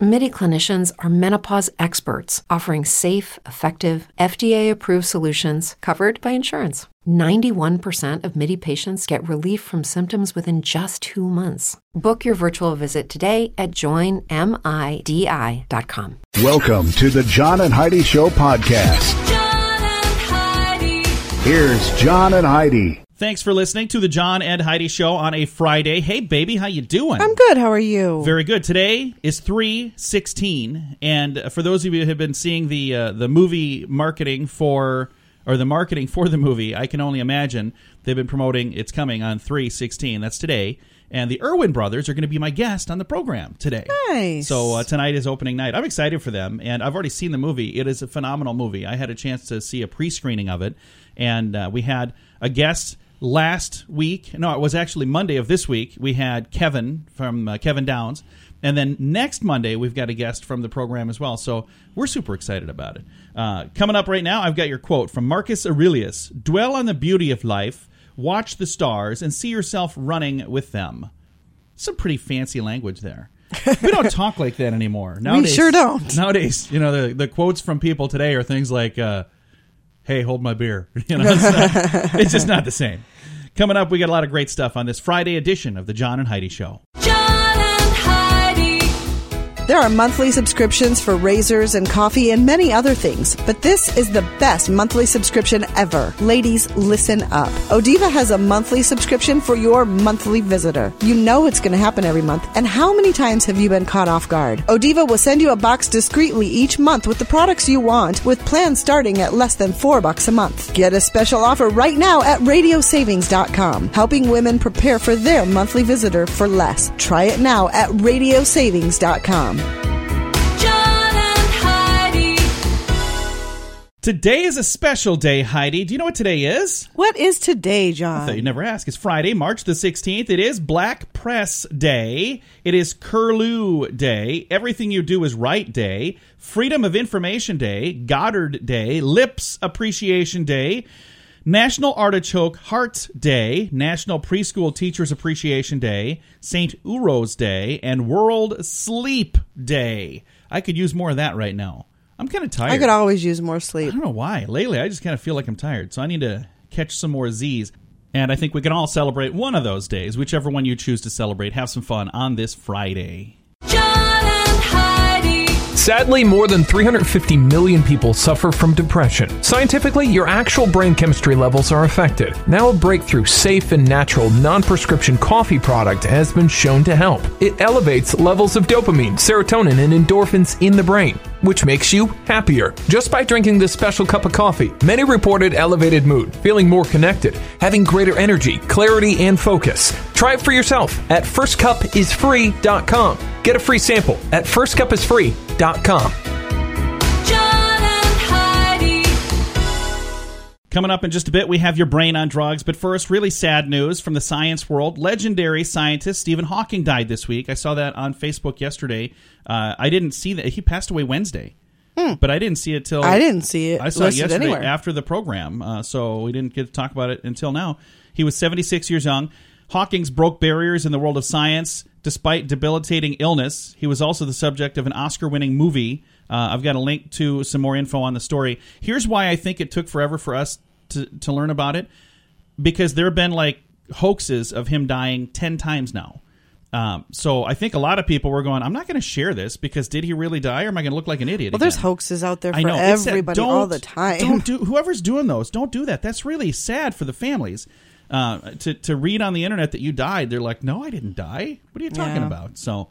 Midi clinicians are menopause experts, offering safe, effective, FDA-approved solutions covered by insurance. 91% of Midi patients get relief from symptoms within just 2 months. Book your virtual visit today at joinmidi.com. Welcome to the John and Heidi Show podcast. John and Heidi. Here's John and Heidi. Thanks for listening to the John and Heidi Show on a Friday. Hey, baby, how you doing? I'm good. How are you? Very good. Today is 3/16, and for those of you who have been seeing the movie marketing for, or the marketing for the movie, I Can Only Imagine, they've been promoting it's coming on 3/16. That's today. And the Irwin Brothers are going to be my guest on the program today. Nice. So tonight is opening night. I'm excited for them, and I've already seen the movie. It is a phenomenal movie. I had a chance to see a pre-screening of it, and we had a guest last week. No, it was actually Monday of this week. We had Kevin from Kevin Downs, and then next Monday we've got a guest from the program as well. So we're super excited about it. Coming up right now, I've got your quote from Marcus Aurelius. Dwell on the beauty of life. Watch the stars and see yourself running with them. Some pretty fancy language there. We don't talk like that anymore. Nowadays, we sure don't. Nowadays, you know, the quotes from people today are things like, hey, hold my beer. You know, it's just not the same. Coming up, we got a lot of great stuff on this Friday edition of the John and Heidi Show. There are monthly subscriptions for razors and coffee and many other things, but this is the best monthly subscription ever. Ladies, listen up. Odeeva has a monthly subscription for your monthly visitor. You know it's going to happen every month, and how many times have you been caught off guard? Odeeva will send you a box discreetly each month with the products you want, with plans starting at less than $4 a month. Get a special offer right now at Radiosavings.com, helping women prepare for their monthly visitor for less. Try it now at Radiosavings.com. John and Heidi. Today is a special day, Heidi. Do you know what today is? What is today, John? I thought you'd never ask. It's Friday, March the 16th. It is Black Press Day. It is Curlew Day. Everything you do is right day. Freedom of Information Day. Goddard Day. Lips Appreciation Day. National Artichoke Heart Day, National Preschool Teachers Appreciation Day, St. Uro's Day, and World Sleep Day. I could use more of that right now. I'm kind of tired. I could always use more sleep. I don't know why. Lately, I just kind of feel like I'm tired, so I need to catch some more Z's. And I think we can all celebrate one of those days, whichever one you choose to celebrate. Have some fun on this Friday. Sadly, more than 350 million people suffer from depression. Scientifically, your actual brain chemistry levels are affected. Now a breakthrough, safe and natural, non-prescription coffee product has been shown to help. It elevates levels of dopamine, serotonin, and endorphins in the brain, which makes you happier. Just by drinking this special cup of coffee, many reported elevated mood, feeling more connected, having greater energy, clarity, and focus. Try it for yourself at firstcupisfree.com. Get a free sample at firstcupisfree.com. Coming up in just a bit, we have your brain on drugs. But first, really sad news from the science world. Legendary scientist Stephen Hawking died this week. I saw that on Facebook yesterday. I didn't see that. He passed away Wednesday. But I didn't see it till... I didn't see it. I saw it yesterday after the program. So we didn't get to talk about it until now. He was 76 years young. Hawking broke barriers in the world of science despite debilitating illness. He was also the subject of an Oscar-winning movie. I've got a link to some more info on the story. Here's why I think it took forever for us to learn about it, because there have been like hoaxes of him dying 10 times now. So I think a lot of people were going, I'm not going to share this because did he really die, or am I going to look like an idiot? Well, again? There's hoaxes out there for everybody all the time. Whoever's doing those, don't do that. That's really sad for the families. To read on the internet that you died, they're like, no, I didn't die. What are you talking about? So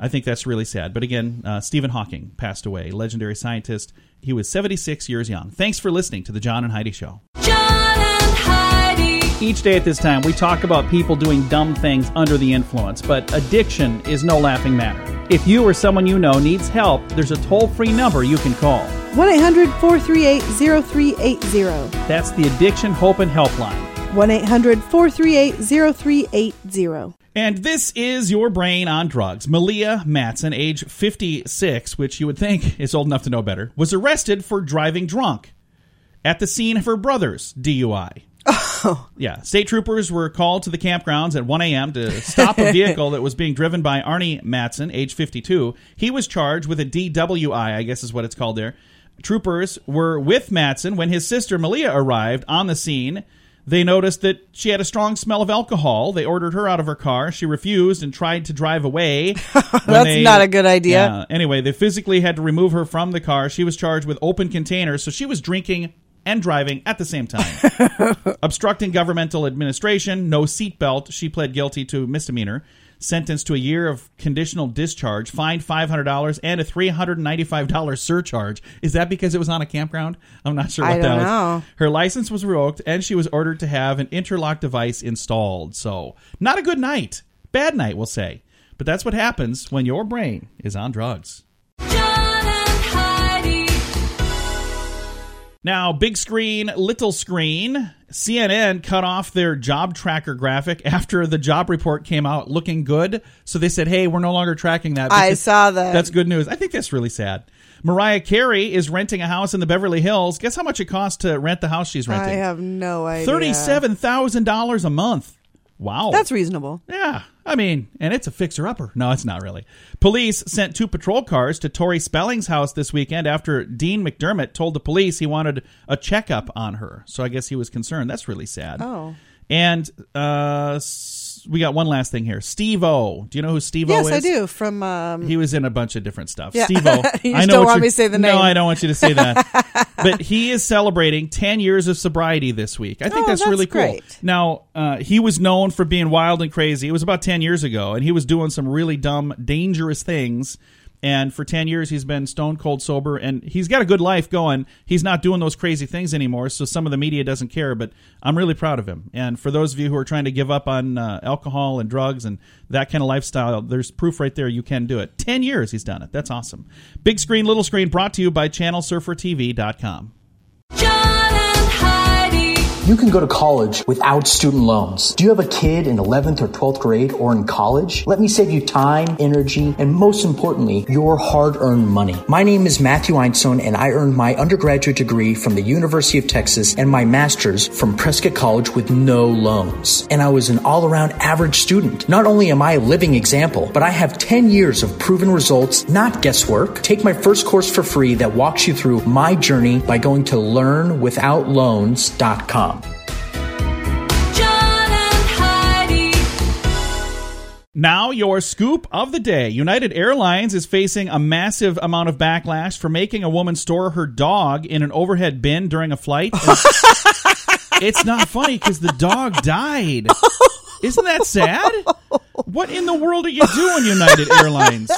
I think that's really sad. But again, Stephen Hawking passed away, legendary scientist. He was 76 years young. Thanks for listening to The John and Heidi Show. John and Heidi. Each day at this time, we talk about people doing dumb things under the influence, but addiction is no laughing matter. If you or someone you know needs help, there's a toll-free number you can call. 1-800-438-0380. That's the Addiction Hope and Helpline. 1-800-438-0380. And this is Your Brain on Drugs. Malia Matson, age 56, which you would think is old enough to know better, was arrested for driving drunk at the scene of her brother's DUI. Oh. Yeah. State troopers were called to the campgrounds at 1 a.m. to stop a vehicle that was being driven by Arnie Matson, age 52. He was charged with a DWI, I guess is what it's called there. Troopers were with Matson when his sister Malia arrived on the scene. They noticed that she had a strong smell of alcohol. They ordered her out of her car. She refused and tried to drive away. Not a good idea. Yeah, anyway, they physically had to remove her from the car. She was charged with open containers, so she was drinking and driving at the same time. Obstructing governmental administration, no seatbelt. She pled guilty to misdemeanor. Sentenced to a year of conditional discharge, fined $500, and a $395 surcharge. Is that because it was on a campground? I'm not sure what that was. Her license was revoked, and she was ordered to have an interlock device installed. So, not a good night. Bad night, we'll say. But that's what happens when your brain is on drugs. Now, big screen, little screen. CNN cut off their job tracker graphic after the job report came out looking good. So they said, hey, we're no longer tracking that. I saw that. That's good news. I think that's really sad. Mariah Carey is renting a house in the Beverly Hills. Guess how much it costs to rent the house she's renting? I have no idea. $37,000 a month. Wow. That's reasonable. Yeah. I mean, and it's a fixer-upper. No, it's not really. Police sent two patrol cars to Tori Spelling's house this weekend after Dean McDermott told the police he wanted a checkup on her. So I guess he was concerned. That's really sad. Oh. And we got one last thing here. Steve-O. Do you know who Steve-O is? Yes, I do. From he was in a bunch of different stuff. Yeah. Steve-O. You just don't want me to say the name. No, I don't want you to say that. But he is celebrating 10 years of sobriety this week. I think that's really cool. Great. Now, he was known for being wild and crazy. It was about 10 years ago, and he was doing some really dumb, dangerous things. And for 10 years, he's been stone cold sober, and he's got a good life going. He's not doing those crazy things anymore, so some of the media doesn't care, but I'm really proud of him. And for those of you who are trying to give up on alcohol and drugs and that kind of lifestyle, there's proof right there you can do it. 10 years he's done it. That's awesome. Big Screen, Little Screen, brought to you by ChannelSurferTV.com. You can go to college without student loans. Do you have a kid in 11th or 12th grade or in college? Let me save you time, energy, and most importantly, your hard-earned money. My name is Matthew Einstone, and I earned my undergraduate degree from the University of Texas and my master's from Prescott College with no loans. And I was an all-around average student. Not only am I a living example, but I have 10 years of proven results, not guesswork. Take my first course for free that walks you through my journey by going to learnwithoutloans.com. Now your scoop of the day. United Airlines is facing a massive amount of backlash for making a woman store her dog in an overhead bin during a flight. It's not funny because the dog died. Isn't that sad? What in the world are you doing, United Airlines?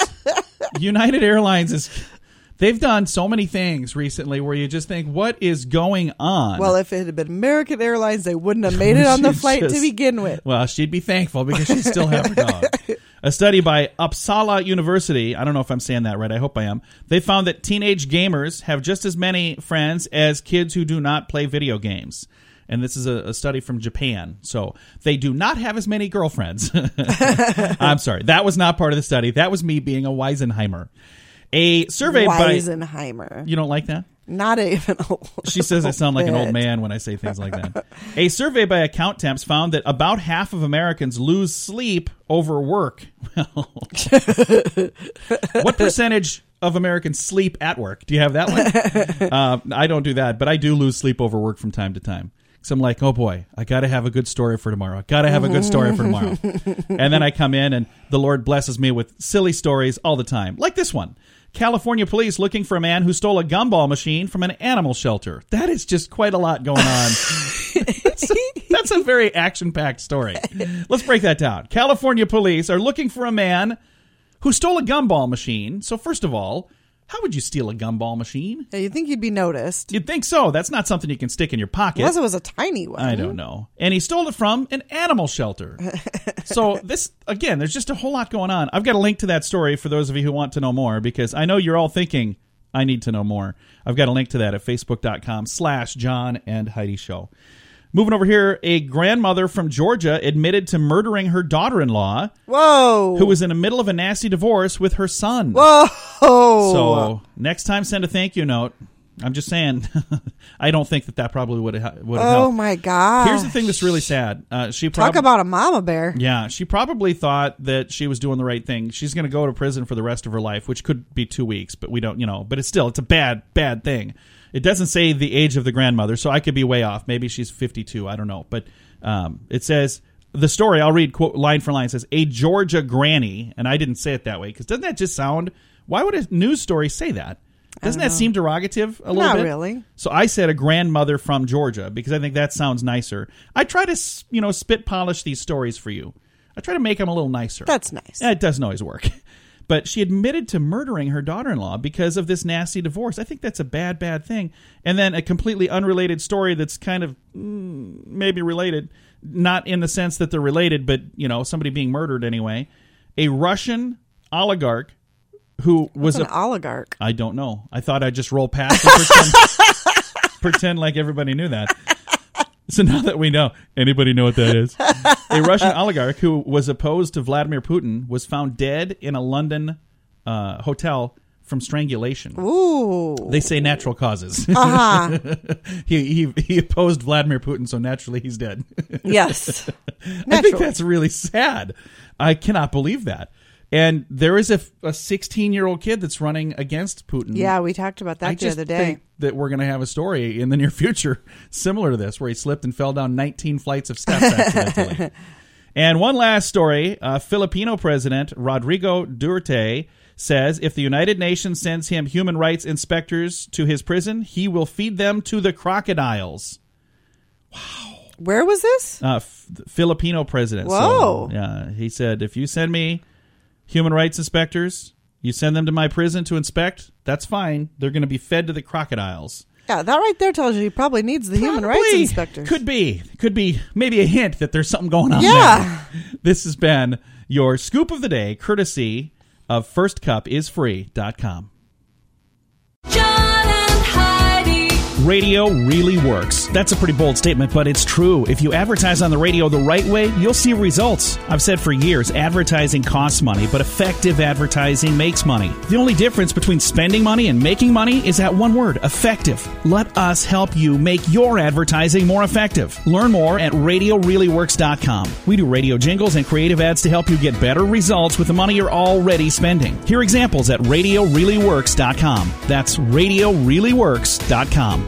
United Airlines is... They've done so many things recently where you just think, what is going on? Well, if it had been American Airlines, they wouldn't have made it on the flight to begin with. Well, she'd be thankful because she still has her dog. A study by Uppsala University, I don't know if I'm saying that right, I hope I am, they found that teenage gamers have just as many friends as kids who do not play video games. And this is a study from Japan. So they do not have as many girlfriends. I'm sorry. That was not part of the study. That was me being a Weisenheimer. A survey Weisenheimer. You don't like that? Not even a little She says I sound like an old man when I say things like that. A survey by Accountemps found that about half of Americans lose sleep over work. Well, what percentage of Americans sleep at work? Do you have that one? I don't do that, but I do lose sleep over work from time to time. So I'm like, oh boy, I got to have a good story for tomorrow. And then I come in and the Lord blesses me with silly stories all the time. Like this one. California police looking for a man who stole a gumball machine from an animal shelter. That is just quite a lot going on. That's a very action-packed story. Let's break that down. California police are looking for a man who stole a gumball machine. So first of all, how would you steal a gumball machine? Yeah, you'd think you'd be noticed. You'd think so. That's not something you can stick in your pocket. Unless it was a tiny one. I don't know. And he stole it from an animal shelter. So this, again, there's just a whole lot going on. I've got a link to that story for those of you who want to know more, because I know you're all thinking, I need to know more. I've got a link to that at facebook.com/John and Heidi Show. Moving over here, a grandmother from Georgia admitted to murdering her daughter-in-law. Whoa! Who was in the middle of a nasty divorce with her son. Whoa! So next time, send a thank you note. I'm just saying, I don't think that probably would have helped. Oh, my God. Here's the thing that's really sad. Talk about a mama bear. Yeah, she probably thought that she was doing the right thing. She's going to go to prison for the rest of her life, which could be 2 weeks, but we don't, But it's still, it's a bad, bad thing. It doesn't say the age of the grandmother, so I could be way off. Maybe she's 52, I don't know. But it says, the story, I'll read quote, line for line, says, a Georgia granny, and I didn't say it that way, because doesn't that just sound, why would a news story say that? Doesn't that seem derogative a little bit? Not really. So I said a grandmother from Georgia because I think that sounds nicer. I try to, spit polish these stories for you. I try to make them a little nicer. That's nice. It doesn't always work. But she admitted to murdering her daughter-in-law because of this nasty divorce. I think that's a bad, bad thing. And then a completely unrelated story that's kind of maybe related, not in the sense that they're related, but, somebody being murdered anyway. A Russian oligarch. Who was an oligarch? I don't know. I thought I'd just roll past and pretend like everybody knew that. So now that we know, anybody know what that is? A Russian oligarch who was opposed to Vladimir Putin was found dead in a London hotel from strangulation. Ooh. They say natural causes. Uh-huh. He opposed Vladimir Putin, so naturally he's dead. Yes. Naturally. I think that's really sad. I cannot believe that. And there is a 16-year-old kid that's running against Putin. Yeah, we talked about that the other day. I just think that we're going to have a story in the near future similar to this, where he slipped and fell down 19 flights of steps accidentally. And one last story, Filipino President Rodrigo Duterte says if the United Nations sends him human rights inspectors to his prison, he will feed them to the crocodiles. Wow. Where was this? Filipino President. Whoa. So, he said, if you send me... human rights inspectors, you send them to my prison to inspect, that's fine. They're going to be fed to the crocodiles. Yeah, that right there tells you he probably needs the human rights inspector. Could be maybe a hint that there's something going on there. This has been your Scoop of the Day, courtesy of firstcupisfree.com. Radio really works. That's a pretty bold statement, but it's true. If you advertise on the radio the right way, you'll see results. I've said for years, advertising costs money, but effective advertising makes money. The only difference between spending money and making money is that one word, effective. Let us help you make your advertising more effective. Learn more at RadioReallyWorks.com. We do radio jingles and creative ads to help you get better results with the money you're already spending. Here are examples at RadioReallyWorks.com. That's RadioReallyWorks.com.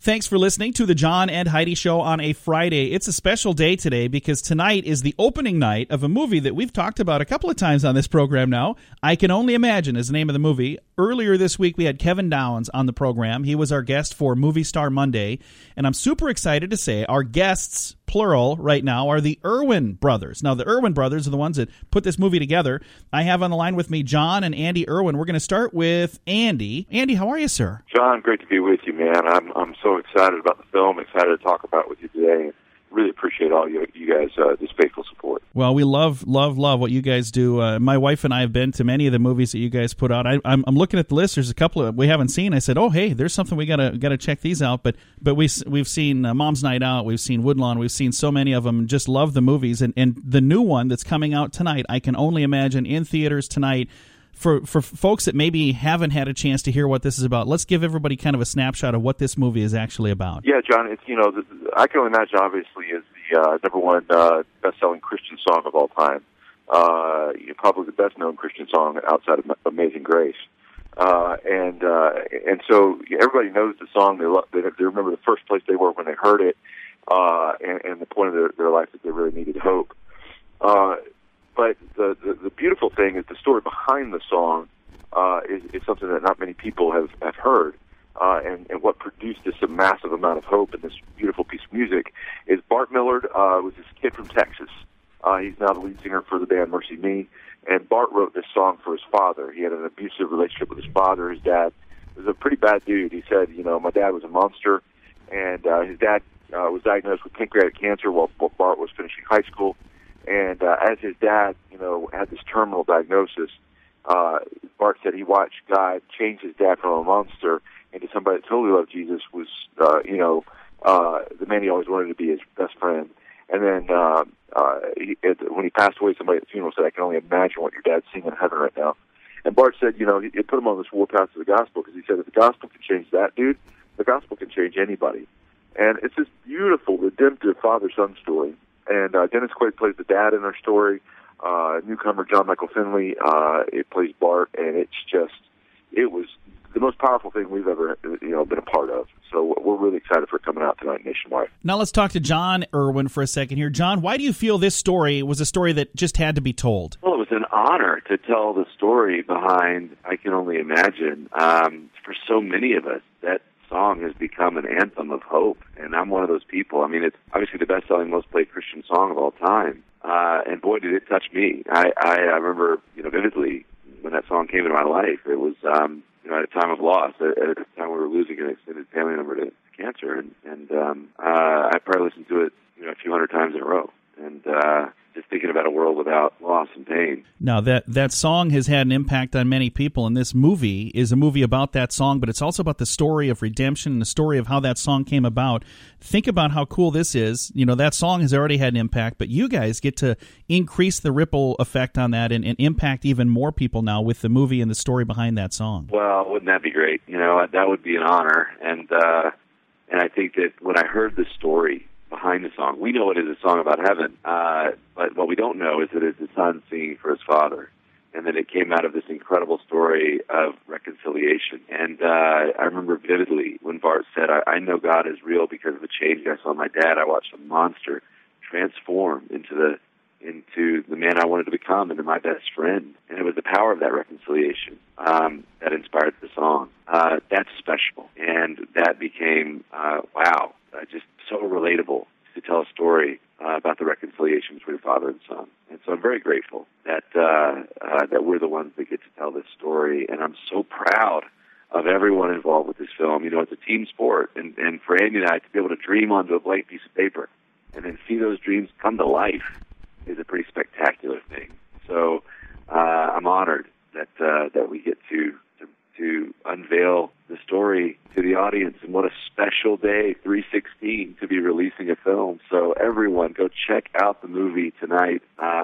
Thanks for listening to the John and Heidi Show on a Friday. It's a special day today because tonight is the opening night of a movie that we've talked about a couple of times on this program now. I Can Only Imagine is the name of the movie. Earlier this week, we had Kevin Downs on the program. He was our guest for Movie Star Monday. And I'm super excited to say our guests, plural, right now are the Irwin Brothers. Now, the Irwin Brothers are the ones that put this movie together. I have on the line with me John and Andy Irwin. We're going to start with Andy. Andy, how are you, sir? John, great to be with you, man. I'm so excited about the film, excited to talk about it with you today. Really appreciate all you guys, this faithful support. Well, we love what you guys do. My wife and I have been to many of the movies that you guys put out. I'm looking at the list. There's a couple of we haven't seen. I said, oh, hey, there's something we gotta check these out. But we've seen Mom's Night Out. We've seen Woodlawn. We've seen so many of them. Just love the movies. And the new one that's coming out tonight, I Can Only Imagine, in theaters tonight. For folks that maybe haven't had a chance to hear what this is about, let's give everybody kind of a snapshot of what this movie is actually about. Yeah, John, it's I Can Only Imagine obviously is the number one best-selling Christian song of all time. Probably the best-known Christian song outside of Amazing Grace. And so everybody knows the song. They remember the first place they were when they heard it, and the point of their life that they really needed hope. But the beautiful thing is the story behind the song is something that not many people have heard. And what produced this massive amount of hope and this beautiful piece of music is Bart Millard was this kid from Texas. He's now the lead singer for the band Mercy Me. And Bart wrote this song for his father. He had an abusive relationship with his father. His dad was a pretty bad dude. He said, my dad was a monster. And his dad was diagnosed with pancreatic cancer while Bart was finishing high school. And as his dad, had this terminal diagnosis, Bart said he watched God change his dad from a monster into somebody that totally loved Jesus was, the man he always wanted to be, his best friend. And then when he passed away, somebody at the funeral said, "I can only imagine what your dad's seeing in heaven right now." And Bart said, it put him on this warpath to the gospel, because he said, if the gospel can change that dude, the gospel can change anybody. And it's this beautiful, redemptive father-son story. And Dennis Quaid plays the dad in our story. Newcomer John Michael Finley, it plays Bart, and it was the most powerful thing we've ever, been a part of. So we're really excited for it coming out tonight nationwide. Now let's talk to John Irwin for a second here. John, why do you feel this story was a story that just had to be told? Well, it was an honor to tell the story behind I Can Only Imagine. For so many of us, that song has become an anthem of hope, and I'm one of those people. I mean, it's obviously the best-selling, most-played Christian song of all time, and boy, did it touch me. I remember, vividly when that song came into my life. It was, at a time of loss, at a time we were losing an extended family member to cancer, and I probably listened to it, a few hundred times in a row, and just thinking about a world without loss and pain. Now, that song has had an impact on many people, and this movie is a movie about that song, but it's also about the story of redemption and the story of how that song came about. Think about how cool this is. That song has already had an impact, but you guys get to increase the ripple effect on that and impact even more people now with the movie and the story behind that song. Well, wouldn't that be great? That would be an honor, and I think that when I heard the story behind the song, we know it is a song about heaven, but what we don't know is that it's the son singing for his father, and then it came out of this incredible story of reconciliation. And I remember vividly when Bart said, I know God is real because of the change I saw in my dad. I watched a monster transform into the man I wanted to become, into my best friend. And it was the power of that reconciliation that inspired the song. That's special, and that became, just so relatable to tell a story about the reconciliation between father and son. And so I'm very grateful that we're the ones that get to tell this story, and I'm so proud of everyone involved with this film. It's a team sport, and for Andy and I to be able to dream onto a blank piece of paper and then see those dreams come to life is a pretty spectacular thing. So I'm honored that we get to unveil the story to the audience, and what a special day, 3/16, to be releasing a film. So everyone, go check out the movie tonight.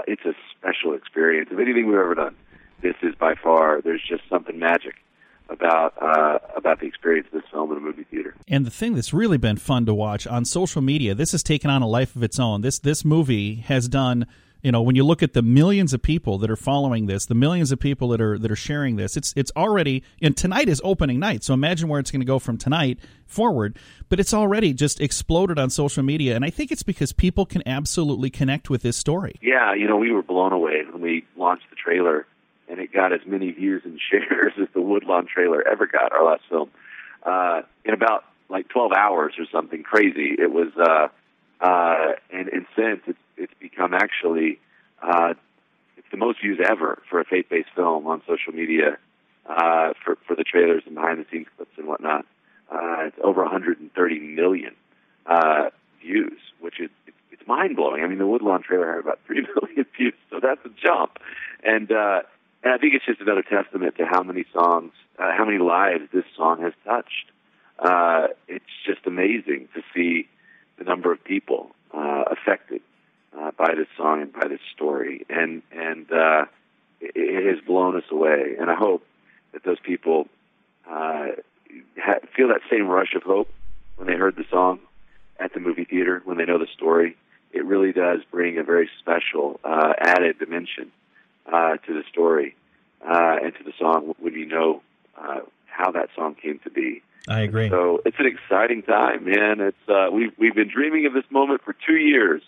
It's a special experience. Of anything we've ever done, this is by far, there's just something magic about the experience of this film in a movie theater. And the thing that's really been fun to watch on social media, this has taken on a life of its own. This movie has done... when you look at the millions of people that are following this, the millions of people that are sharing this, it's already, and tonight is opening night, so imagine where it's going to go from tonight forward, but it's already just exploded on social media, and I think it's because people can absolutely connect with this story. Yeah, we were blown away when we launched the trailer, and it got as many views and shares as the Woodlawn trailer ever got, our last film. In about, 12 hours or something crazy, it was... and since it's become actually it's the most views ever for a faith-based film on social media for the trailers and behind-the-scenes clips and whatnot. It's over 130 million views, which is it's mind-blowing. I mean, the Woodlawn trailer had about 3 million views, so that's a jump. And I think it's just another testament to how many songs, how many lives this song has touched. It's just amazing to see the number of people affected by this song and by this story, and it has blown us away. And I hope that those people feel that same rush of hope when they heard the song at the movie theater, when they know the story. It really does bring a very special added dimension to the story and to the song when you know how that song came to be. I agree. So it's an exciting time, man. It's we've been dreaming of this moment for 2 years.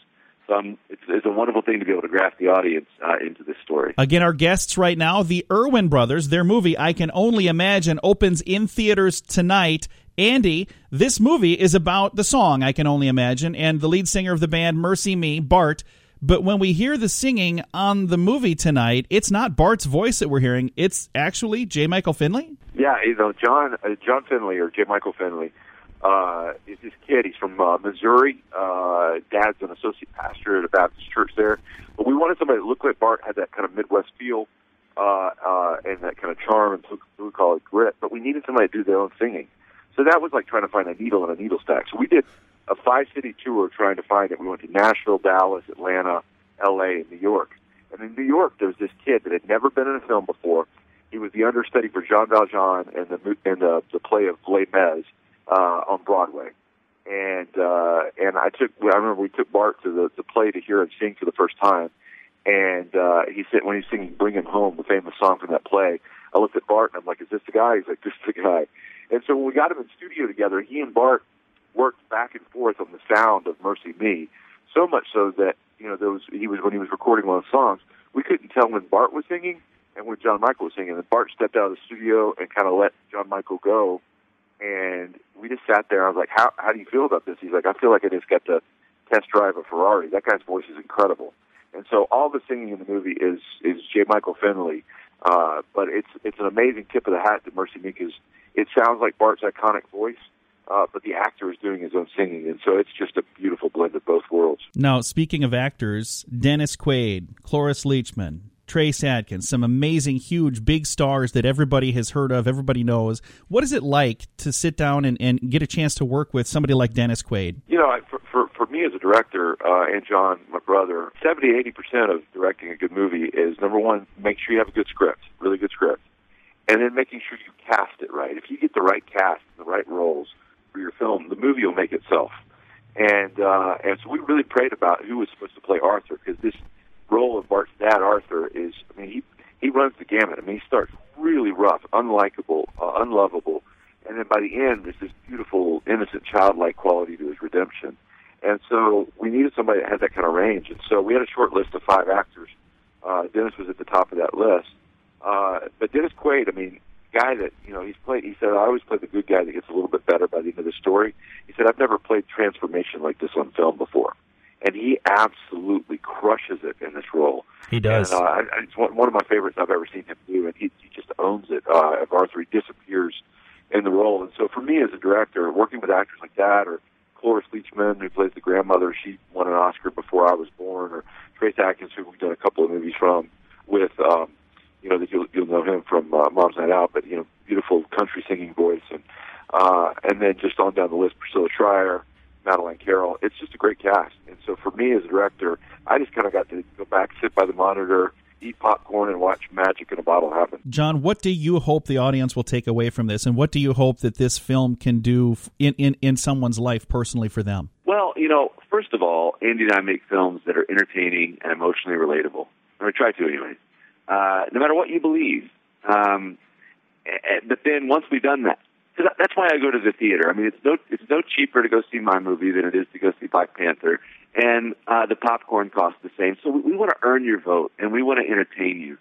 So it's a wonderful thing to be able to graft the audience into this story. Again, our guests right now, the Irwin Brothers. Their movie, I Can Only Imagine, opens in theaters tonight. Andy, this movie is about the song I Can Only Imagine and the lead singer of the band, Mercy Me, Bart. But when we hear the singing on the movie tonight, it's not Bart's voice that we're hearing. It's actually J. Michael Finley? Yeah, John Finley, or J. Michael Finley, is this kid. He's from Missouri. Dad's an associate pastor at a Baptist church there. But we wanted somebody that looked like Bart, had that kind of Midwest feel and that kind of charm and blue-collar grit. But we needed somebody to do their own singing. So that was like trying to find a needle in a needle stack. So we did a five-city tour trying to find it. We went to Nashville, Dallas, Atlanta, L.A., and New York. And in New York, there was this kid that had never been in a film before. He was the understudy for Jean Valjean and the play of Les Miz on Broadway. And I remember we took Bart to the play to hear him sing for the first time. And he said when he's singing "Bring Him Home," the famous song from that play, I looked at Bart and I'm like, "Is this the guy?" He's like, "This is the guy." And so when we got him in studio together, he and Bart worked back and forth on the sound of "Mercy Me," so much so that when he was recording one of the songs, we couldn't tell when Bart was singing and when John Michael was singing. And Bart stepped out of the studio and kind of let John Michael go, and we just sat there. I was like, "How do you feel about this?" He's like, "I feel like I just got to test drive a Ferrari. That guy's voice is incredible." And so all the singing in the movie is J. Michael Finley, but it's an amazing tip of the hat to Mercy Me because it sounds like Bart's iconic voice, but the actor is doing his own singing, and so it's just a beautiful blend of both worlds. Now, speaking of actors, Dennis Quaid, Cloris Leachman, Trace Adkins, some amazing, huge, big stars that everybody has heard of, everybody knows. What is it like to sit down and get a chance to work with somebody like Dennis Quaid? You know, for me as a director, and John, my brother, 70-80% of directing a good movie is, number one, make sure you have a good script, really good script, and then making sure you cast it right. If you get the right cast and the right roles for your film, the movie will make itself. And so we really prayed about who was supposed to play Arthur, because this role of Bart's dad, Arthur, is, I mean, he runs the gamut. I mean, he starts really rough, unlikable, unlovable, and then by the end, there's this beautiful, innocent, childlike quality to his redemption. And so we needed somebody that had that kind of range. And so we had a short list of 5 actors. Dennis was at the top of that list. But Dennis Quaid, I mean, guy that, you know, he said, I always play the good guy that gets a little bit better by the end of the story. He said, I've never played transformation like this on film before. And he absolutely crushes it in this role. He does. And, it's one of my favorites I've ever seen him do, and he just owns it. Arthur, he disappears in the role. And so for me as a director, working with actors like that, or Cloris Leachman, who plays the grandmother, she won an Oscar before I was born, or Trace Adkins, who we've done a couple of movies from, with, that you'll know him from Mom's Night Out, but, beautiful country singing voice, and then just on down the list, Priscilla Schreier, Madeline Carroll. It's just a great cast, and so for me as a director, I just kind of got to go back, sit by the monitor, eat popcorn, and watch magic in a bottle happen. John, what do you hope the audience will take away from this, and what do you hope that this film can do in someone's life personally for them? Well, first of all, Andy and I make films that are entertaining and emotionally relatable. Or try to, anyway. No matter what you believe. But then once we've done that, because that's why I go to the theater. I mean, it's no cheaper to go see my movie than it is to go see Black Panther. And the popcorn costs the same. So we want to earn your vote, and we want to entertain you.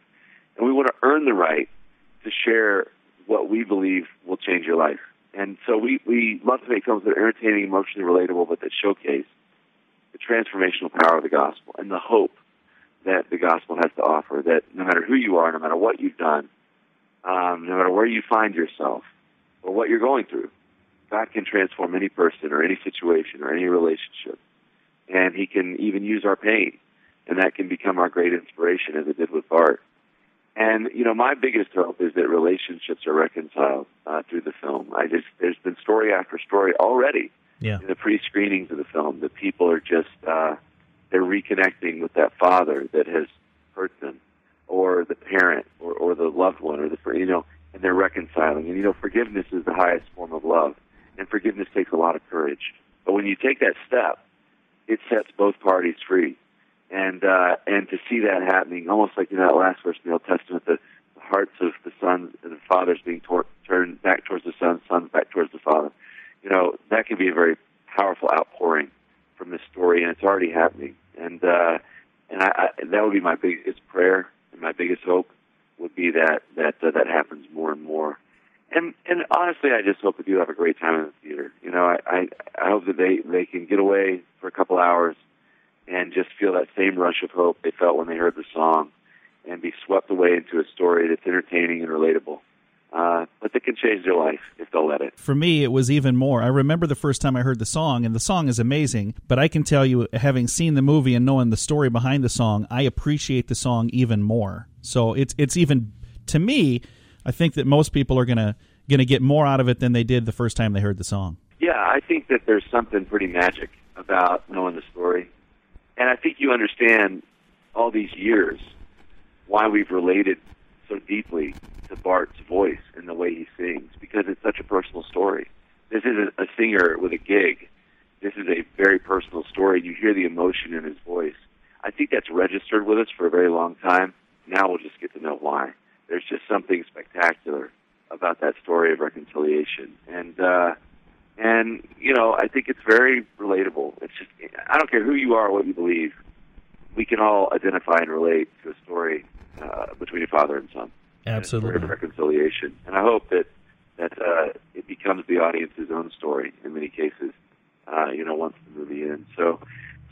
And we want to earn the right to share what we believe will change your life. And so we love to make films that are entertaining, emotionally relatable, but that showcase the transformational power of the gospel and the hope that the gospel has to offer, that no matter who you are, no matter what you've done, no matter where you find yourself or what you're going through, God can transform any person or any situation or any relationship. And he can even use our pain, and that can become our great inspiration, as it did with Bart. And, my biggest hope is that relationships are reconciled through the film. There's been story after story already in the pre-screenings of the film that people are just, they're reconnecting with that father that has hurt them, or the parent, or the loved one, or and they're reconciling. And, forgiveness is the highest form of love, and forgiveness takes a lot of courage. But when you take that step, it sets both parties free, and to see that happening, almost like in that last verse in the Old Testament, the hearts of the sons and the fathers being turned back towards the sons back towards the father, that can be a very powerful outpouring from this story, and it's already happening. And that would be my biggest prayer, and my biggest hope would be that happens more and more. And honestly, I just hope that you have a great time in the theater. I hope that they can get away for a couple hours and just feel that same rush of hope they felt when they heard the song, and be swept away into a story that's entertaining and relatable. But that can change their life if they'll let it. For me, it was even more. I remember the first time I heard the song, and the song is amazing, but I can tell you, having seen the movie and knowing the story behind the song, I appreciate the song even more. So it's even, to me, I think that most people are going to going to get more out of it than they did the first time they heard the song. Yeah, I think that there's something pretty magic about knowing the story. And I think you understand all these years why we've related so deeply to Bart's voice and the way he sings, because it's such a personal story. This isn't a singer with a gig. This is a very personal story. You hear the emotion in his voice. I think that's registered with us for a very long time. Now we'll just get to know why. There's just something spectacular about that story of reconciliation. And you know, I think it's very relatable. It's just, I don't care who you are or what you believe, we can all identify and relate to a story between a father and son. Absolutely. And a story of reconciliation. And I hope that it becomes the audience's own story in many cases, once the movie ends. So,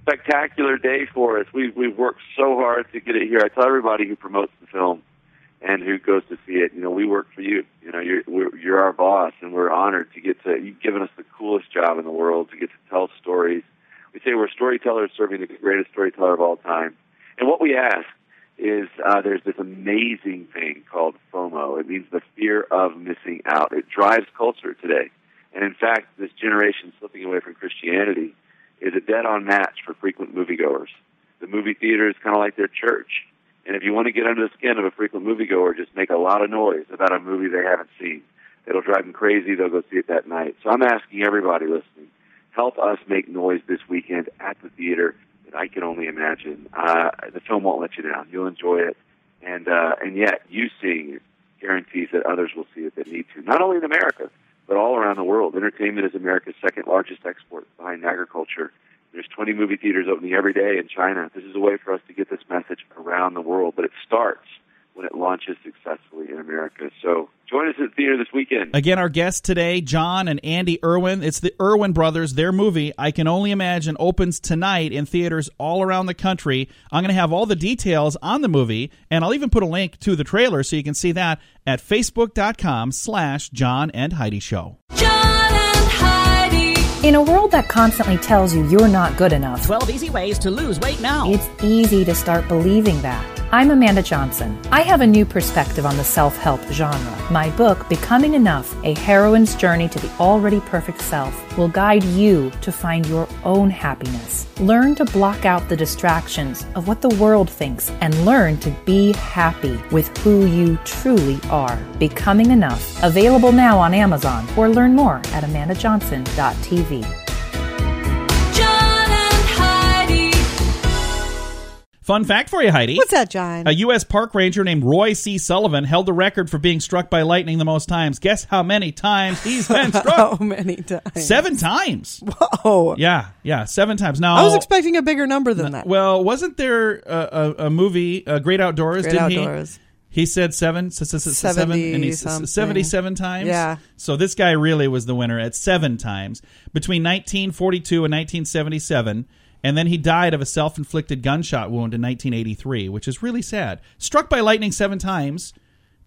spectacular day for us. We've worked so hard to get it here. I tell everybody who promotes the film and who goes to see it, we work for you. You're our boss, and we're honored to get to. You've given us the coolest job in the world to get to tell stories. We say we're storytellers serving the greatest storyteller of all time. And what we ask is there's this amazing thing called FOMO. It means the fear of missing out. It drives culture today. And in fact, this generation slipping away from Christianity is a dead-on match for frequent moviegoers. The movie theater is kind of like their church. And if you want to get under the skin of a frequent moviegoer, just make a lot of noise about a movie they haven't seen. It'll drive them crazy. They'll go see it that night. So I'm asking everybody listening, help us make noise this weekend at the theater. And I Can Only Imagine. The film won't let you down. You'll enjoy it. And yet, you seeing it guarantees that others will see it that need to. Not only in America, but all around the world. Entertainment is America's second largest export behind agriculture. There's 20 movie theaters opening every day in China. This is a way for us to get this message around the world, but it starts when it launches successfully in America. So join us at the theater this weekend. Again, our guests today, John and Andy Irwin. It's the Irwin Brothers. Their movie, I Can Only Imagine, opens tonight in theaters all around the country. I'm going to have all the details on the movie, and I'll even put a link to the trailer so you can see that at facebook.com/John and Heidi Show. In a world that constantly tells you you're not good enough, 12 easy ways to lose weight now. It's easy to start believing that. I'm Amanda Johnson. I have a new perspective on the self-help genre. My book, Becoming Enough, A Heroine's Journey to the Already Perfect Self, will guide you to find your own happiness. Learn to block out the distractions of what the world thinks and learn to be happy with who you truly are. Becoming Enough, available now on Amazon, or learn more at AmandaJohnson.tv. John and Heidi. Fun fact for you, Heidi. What's that, John? A U.S. park ranger named Roy C. Sullivan held the record for being struck by lightning the most times. Guess how many times he's been struck? How many times? 7 times. Whoa. Yeah, 7 times. Now, I was expecting a bigger number than that. Well, wasn't there a movie, Great Outdoors? He said 77 times. Yeah. So this guy really was the winner at 7 times between 1942 and 1977. And then he died of a self-inflicted gunshot wound in 1983, which is really sad. Struck by lightning 7 times.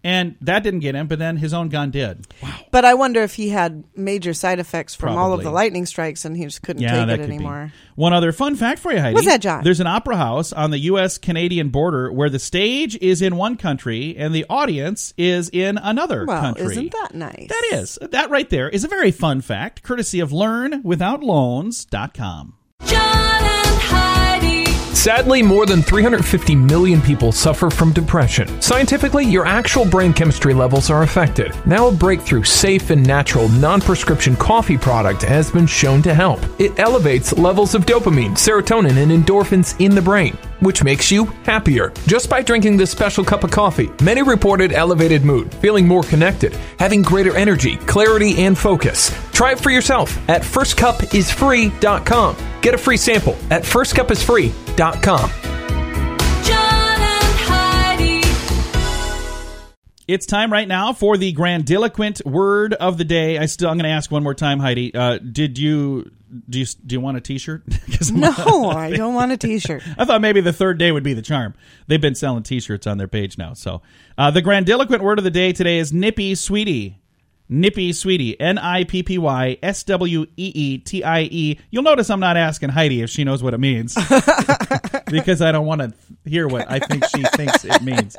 And that didn't get him, but then his own gun did. Wow. But I wonder if he had major side effects from all of the lightning strikes and he just couldn't take it anymore. One other fun fact for you, Heidi. What's that, John? There's an opera house on the U.S.-Canadian border where the stage is in one country and the audience is in another country. Well, isn't that nice? That is. That right there is a very fun fact, courtesy of learnwithoutloans.com. Sadly, more than 350 million people suffer from depression. Scientifically, your actual brain chemistry levels are affected. Now a breakthrough, safe and natural, non-prescription coffee product has been shown to help. It elevates levels of dopamine, serotonin, and endorphins in the brain, which makes you happier. Just by drinking this special cup of coffee, many reported elevated mood, feeling more connected, having greater energy, clarity, and focus. Try it for yourself at firstcupisfree.com. Get a free sample at firstcupisfree.com. It's time right now for the grandiloquent word of the day. I'm going to ask one more time, Heidi. Do you want a T-shirt? No, I don't want a T-shirt. I thought maybe the third day would be the charm. They've been selling T-shirts on their page now. So the grandiloquent word of the day today is Nippy Sweetie. Nippy Sweetie, NIPPY SWEETIE. You'll notice I'm not asking Heidi if she knows what it means because I don't want to hear what I think she thinks it means.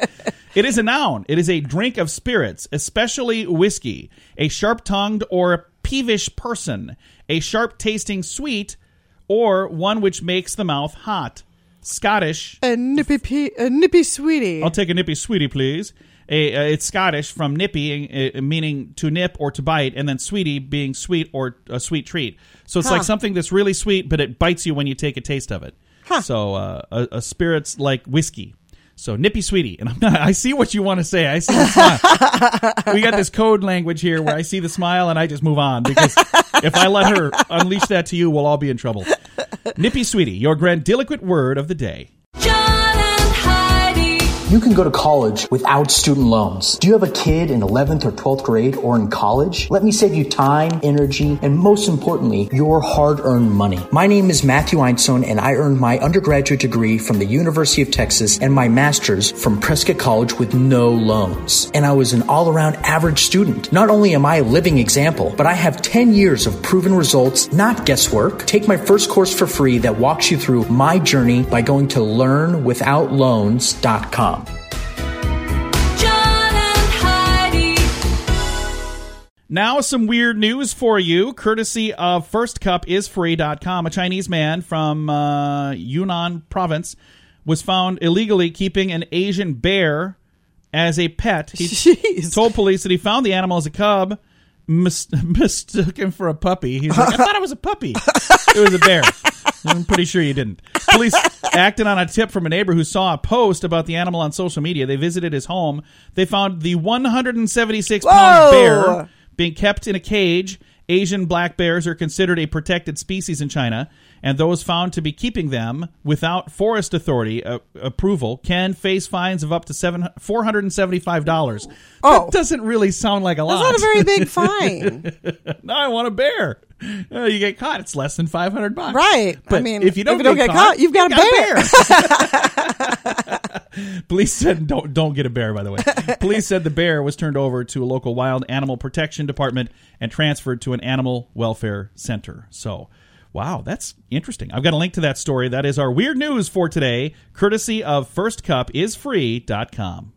It is a noun. It is a drink of spirits, especially whiskey. A sharp-tongued or peevish person. A sharp-tasting sweet or one which makes the mouth hot. Scottish. A nippy sweetie. I'll take a nippy sweetie, please. It's Scottish from nippy, meaning to nip or to bite, and then sweetie being sweet or a sweet treat. So it's like something that's really sweet, but it bites you when you take a taste of it. Huh. So a spirit's like whiskey. So nippy sweetie. And I see what you want to say. I see the smile. We got this code language here where I see the smile and I just move on, because if I let her unleash that to you, we'll all be in trouble. Nippy sweetie, your grandiloquent word of the day. You can go to college without student loans. Do you have a kid in 11th or 12th grade or in college? Let me save you time, energy, and most importantly, your hard-earned money. My name is Matthew Einstone, and I earned my undergraduate degree from the University of Texas and my master's from Prescott College with no loans. And I was an all-around average student. Not only am I a living example, but I have 10 years of proven results, not guesswork. Take my first course for free that walks you through my journey by going to learnwithoutloans.com. Now some weird news for you, courtesy of firstcupisfree.com. A Chinese man from Yunnan province was found illegally keeping an Asian bear as a pet. He told police that he found the animal as a cub, mistook him for a puppy. He's like, I thought it was a puppy. It was a bear. I'm pretty sure you didn't. Police acted on a tip from a neighbor who saw a post about the animal on social media. They visited his home. They found the 176-pound bear being kept in a cage. Asian black bears are considered a protected species in China, and those found to be keeping them without forest authority approval can face fines of up to $475. Oh. That doesn't really sound like a lot. That's not a very big fine. No, I want a bear. You get caught, it's less than $500. Right. But I mean, if you don't get caught, you've got a bear. Police said, don't get a bear, by the way. Police said the bear was turned over to a local wild animal protection department and transferred to an animal welfare center. So, wow, that's interesting. I've got a link to that story. That is our weird news for today, courtesy of firstcupisfree.com.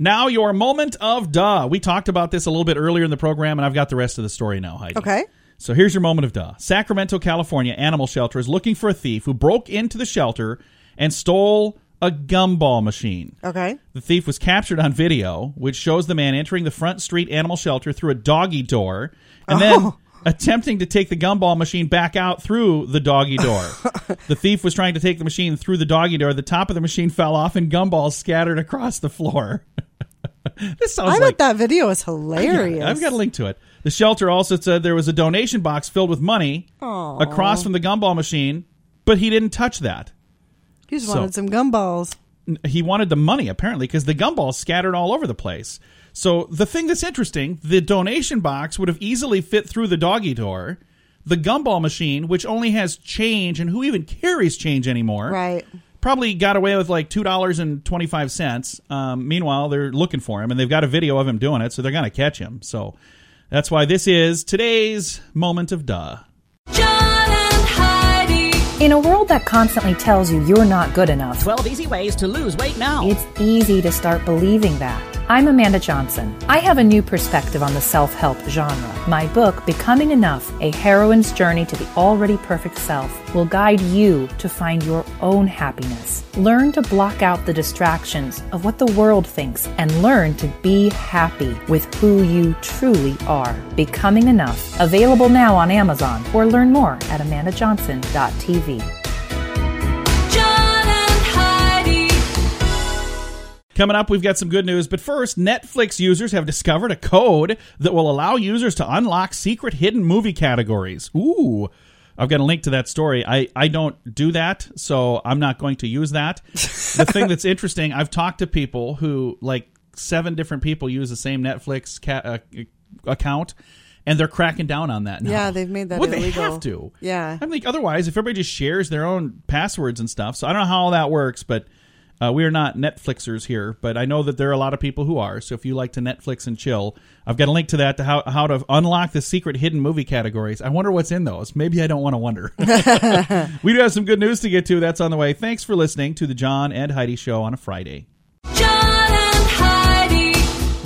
Now, your moment of duh. We talked about this a little bit earlier in the program, and I've got the rest of the story now, Heidi. Okay. So here's your moment of duh. Sacramento, California animal shelter is looking for a thief who broke into the shelter and stole a gumball machine. Okay. The thief was captured on video, which shows the man entering the Front Street Animal Shelter through a doggy door and then attempting to take the gumball machine back out through the doggy door. The thief was trying to take the machine through the doggy door. The top of the machine fell off and gumballs scattered across the floor. This sounds I thought that video is hilarious. I've got a link to it. The shelter also said there was a donation box filled with money across from the gumball machine, but he didn't touch that. He just wanted some gumballs. He wanted the money, apparently, because the gumballs scattered all over the place. So the thing that's interesting, the donation box would have easily fit through the doggy door. The gumball machine, which only has change, and who even carries change anymore, right? Probably got away with like $2.25. Meanwhile, they're looking for him, and they've got a video of him doing it, so they're going to catch him. So that's why this is today's moment of duh. In a world that constantly tells you you're not good enough, 12 easy ways to lose weight now. It's easy to start believing that. I'm Amanda Johnson. I have a new perspective on the self-help genre. My book, Becoming Enough, A Heroine's Journey to the Already Perfect Self, will guide you to find your own happiness. Learn to block out the distractions of what the world thinks and learn to be happy with who you truly are. Becoming Enough, available now on Amazon, or learn more at AmandaJohnson.tv. John and Heidi. Coming up, we've got some good news, but first, Netflix users have discovered a code that will allow users to unlock secret hidden movie categories. Ooh, I've got a link to that story. I don't do that, so I'm not going to use that. The thing that's interesting, I've talked to people who, like 7 different people use the same Netflix account. And they're cracking down on that now. Yeah, they've made that illegal. They have to. Yeah. I mean, otherwise, if everybody just shares their own passwords and stuff, so I don't know how all that works, but We are not Netflixers here, but I know that there are a lot of people who are. So if you like to Netflix and chill, I've got a link to that, to how to unlock the secret hidden movie categories. I wonder what's in those. Maybe I don't want to wonder. We do have some good news to get to. That's on the way. Thanks for listening to the John and Heidi Show on a Friday.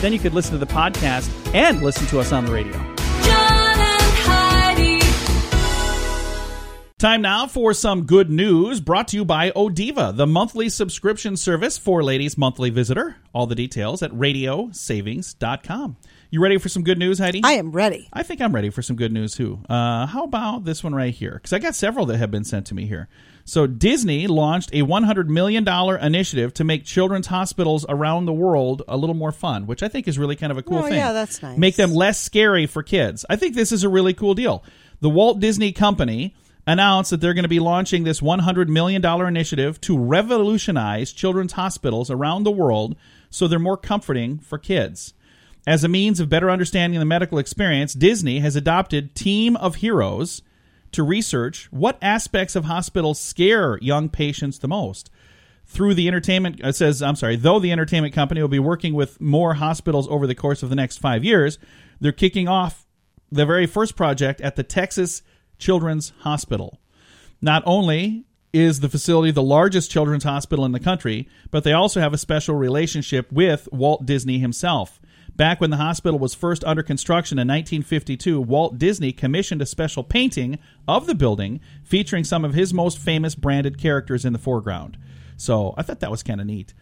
Then you could listen to the podcast and listen to us on the radio. John and Heidi. Time now for some good news brought to you by Odeeva, the monthly subscription service for ladies' monthly visitor. All the details at Radiosavings.com. You ready for some good news, Heidi? I am ready. I think I'm ready for some good news, too. How about this one right here? Because I got several that have been sent to me here. So Disney launched a $100 million initiative to make children's hospitals around the world a little more fun, which I think is really kind of a cool thing. Yeah, that's nice. Make them less scary for kids. I think this is a really cool deal. The Walt Disney Company announced that they're going to be launching this $100 million initiative to revolutionize children's hospitals around the world so they're more comforting for kids. As a means of better understanding the medical experience, Disney has adopted Team of Heroes to research what aspects of hospitals scare young patients the most. Through the entertainment, it says, I'm sorry, though the entertainment company will be working with more hospitals over the course of the next 5 years, they're kicking off the very first project at the Texas Children's Hospital. Not only is the facility the largest children's hospital in the country, but they also have a special relationship with Walt Disney himself. Back when the hospital was first under construction in 1952, Walt Disney commissioned a special painting of the building featuring some of his most famous branded characters in the foreground. So I thought that was kind of neat.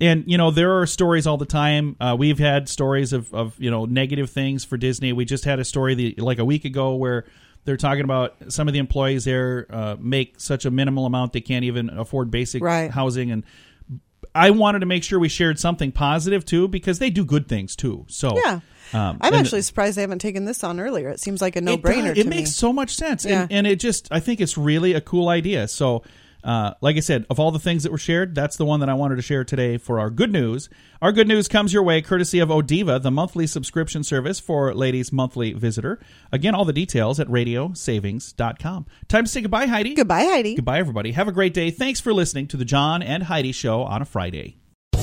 And, you know, there are stories all the time. We've had stories of, you know, negative things for Disney. We just had a story like a week ago where they're talking about some of the employees there make such a minimal amount they can't even afford basic housing. And I wanted to make sure we shared something positive, too, because they do good things, too. So yeah. I'm actually surprised they haven't taken this on earlier. It seems like a no-brainer to me. It makes so much sense. Yeah. And it just, I think it's really a cool idea. So, like I said, of all the things that were shared, that's the one that I wanted to share today for our good news. Our good news comes your way courtesy of Odeeva, the monthly subscription service for ladies' monthly visitor. Again, all the details at Radiosavings.com. Time to say goodbye, Heidi. Goodbye, Heidi. Goodbye, everybody. Have a great day. Thanks for listening to The John and Heidi Show on a Friday.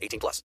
18 plus.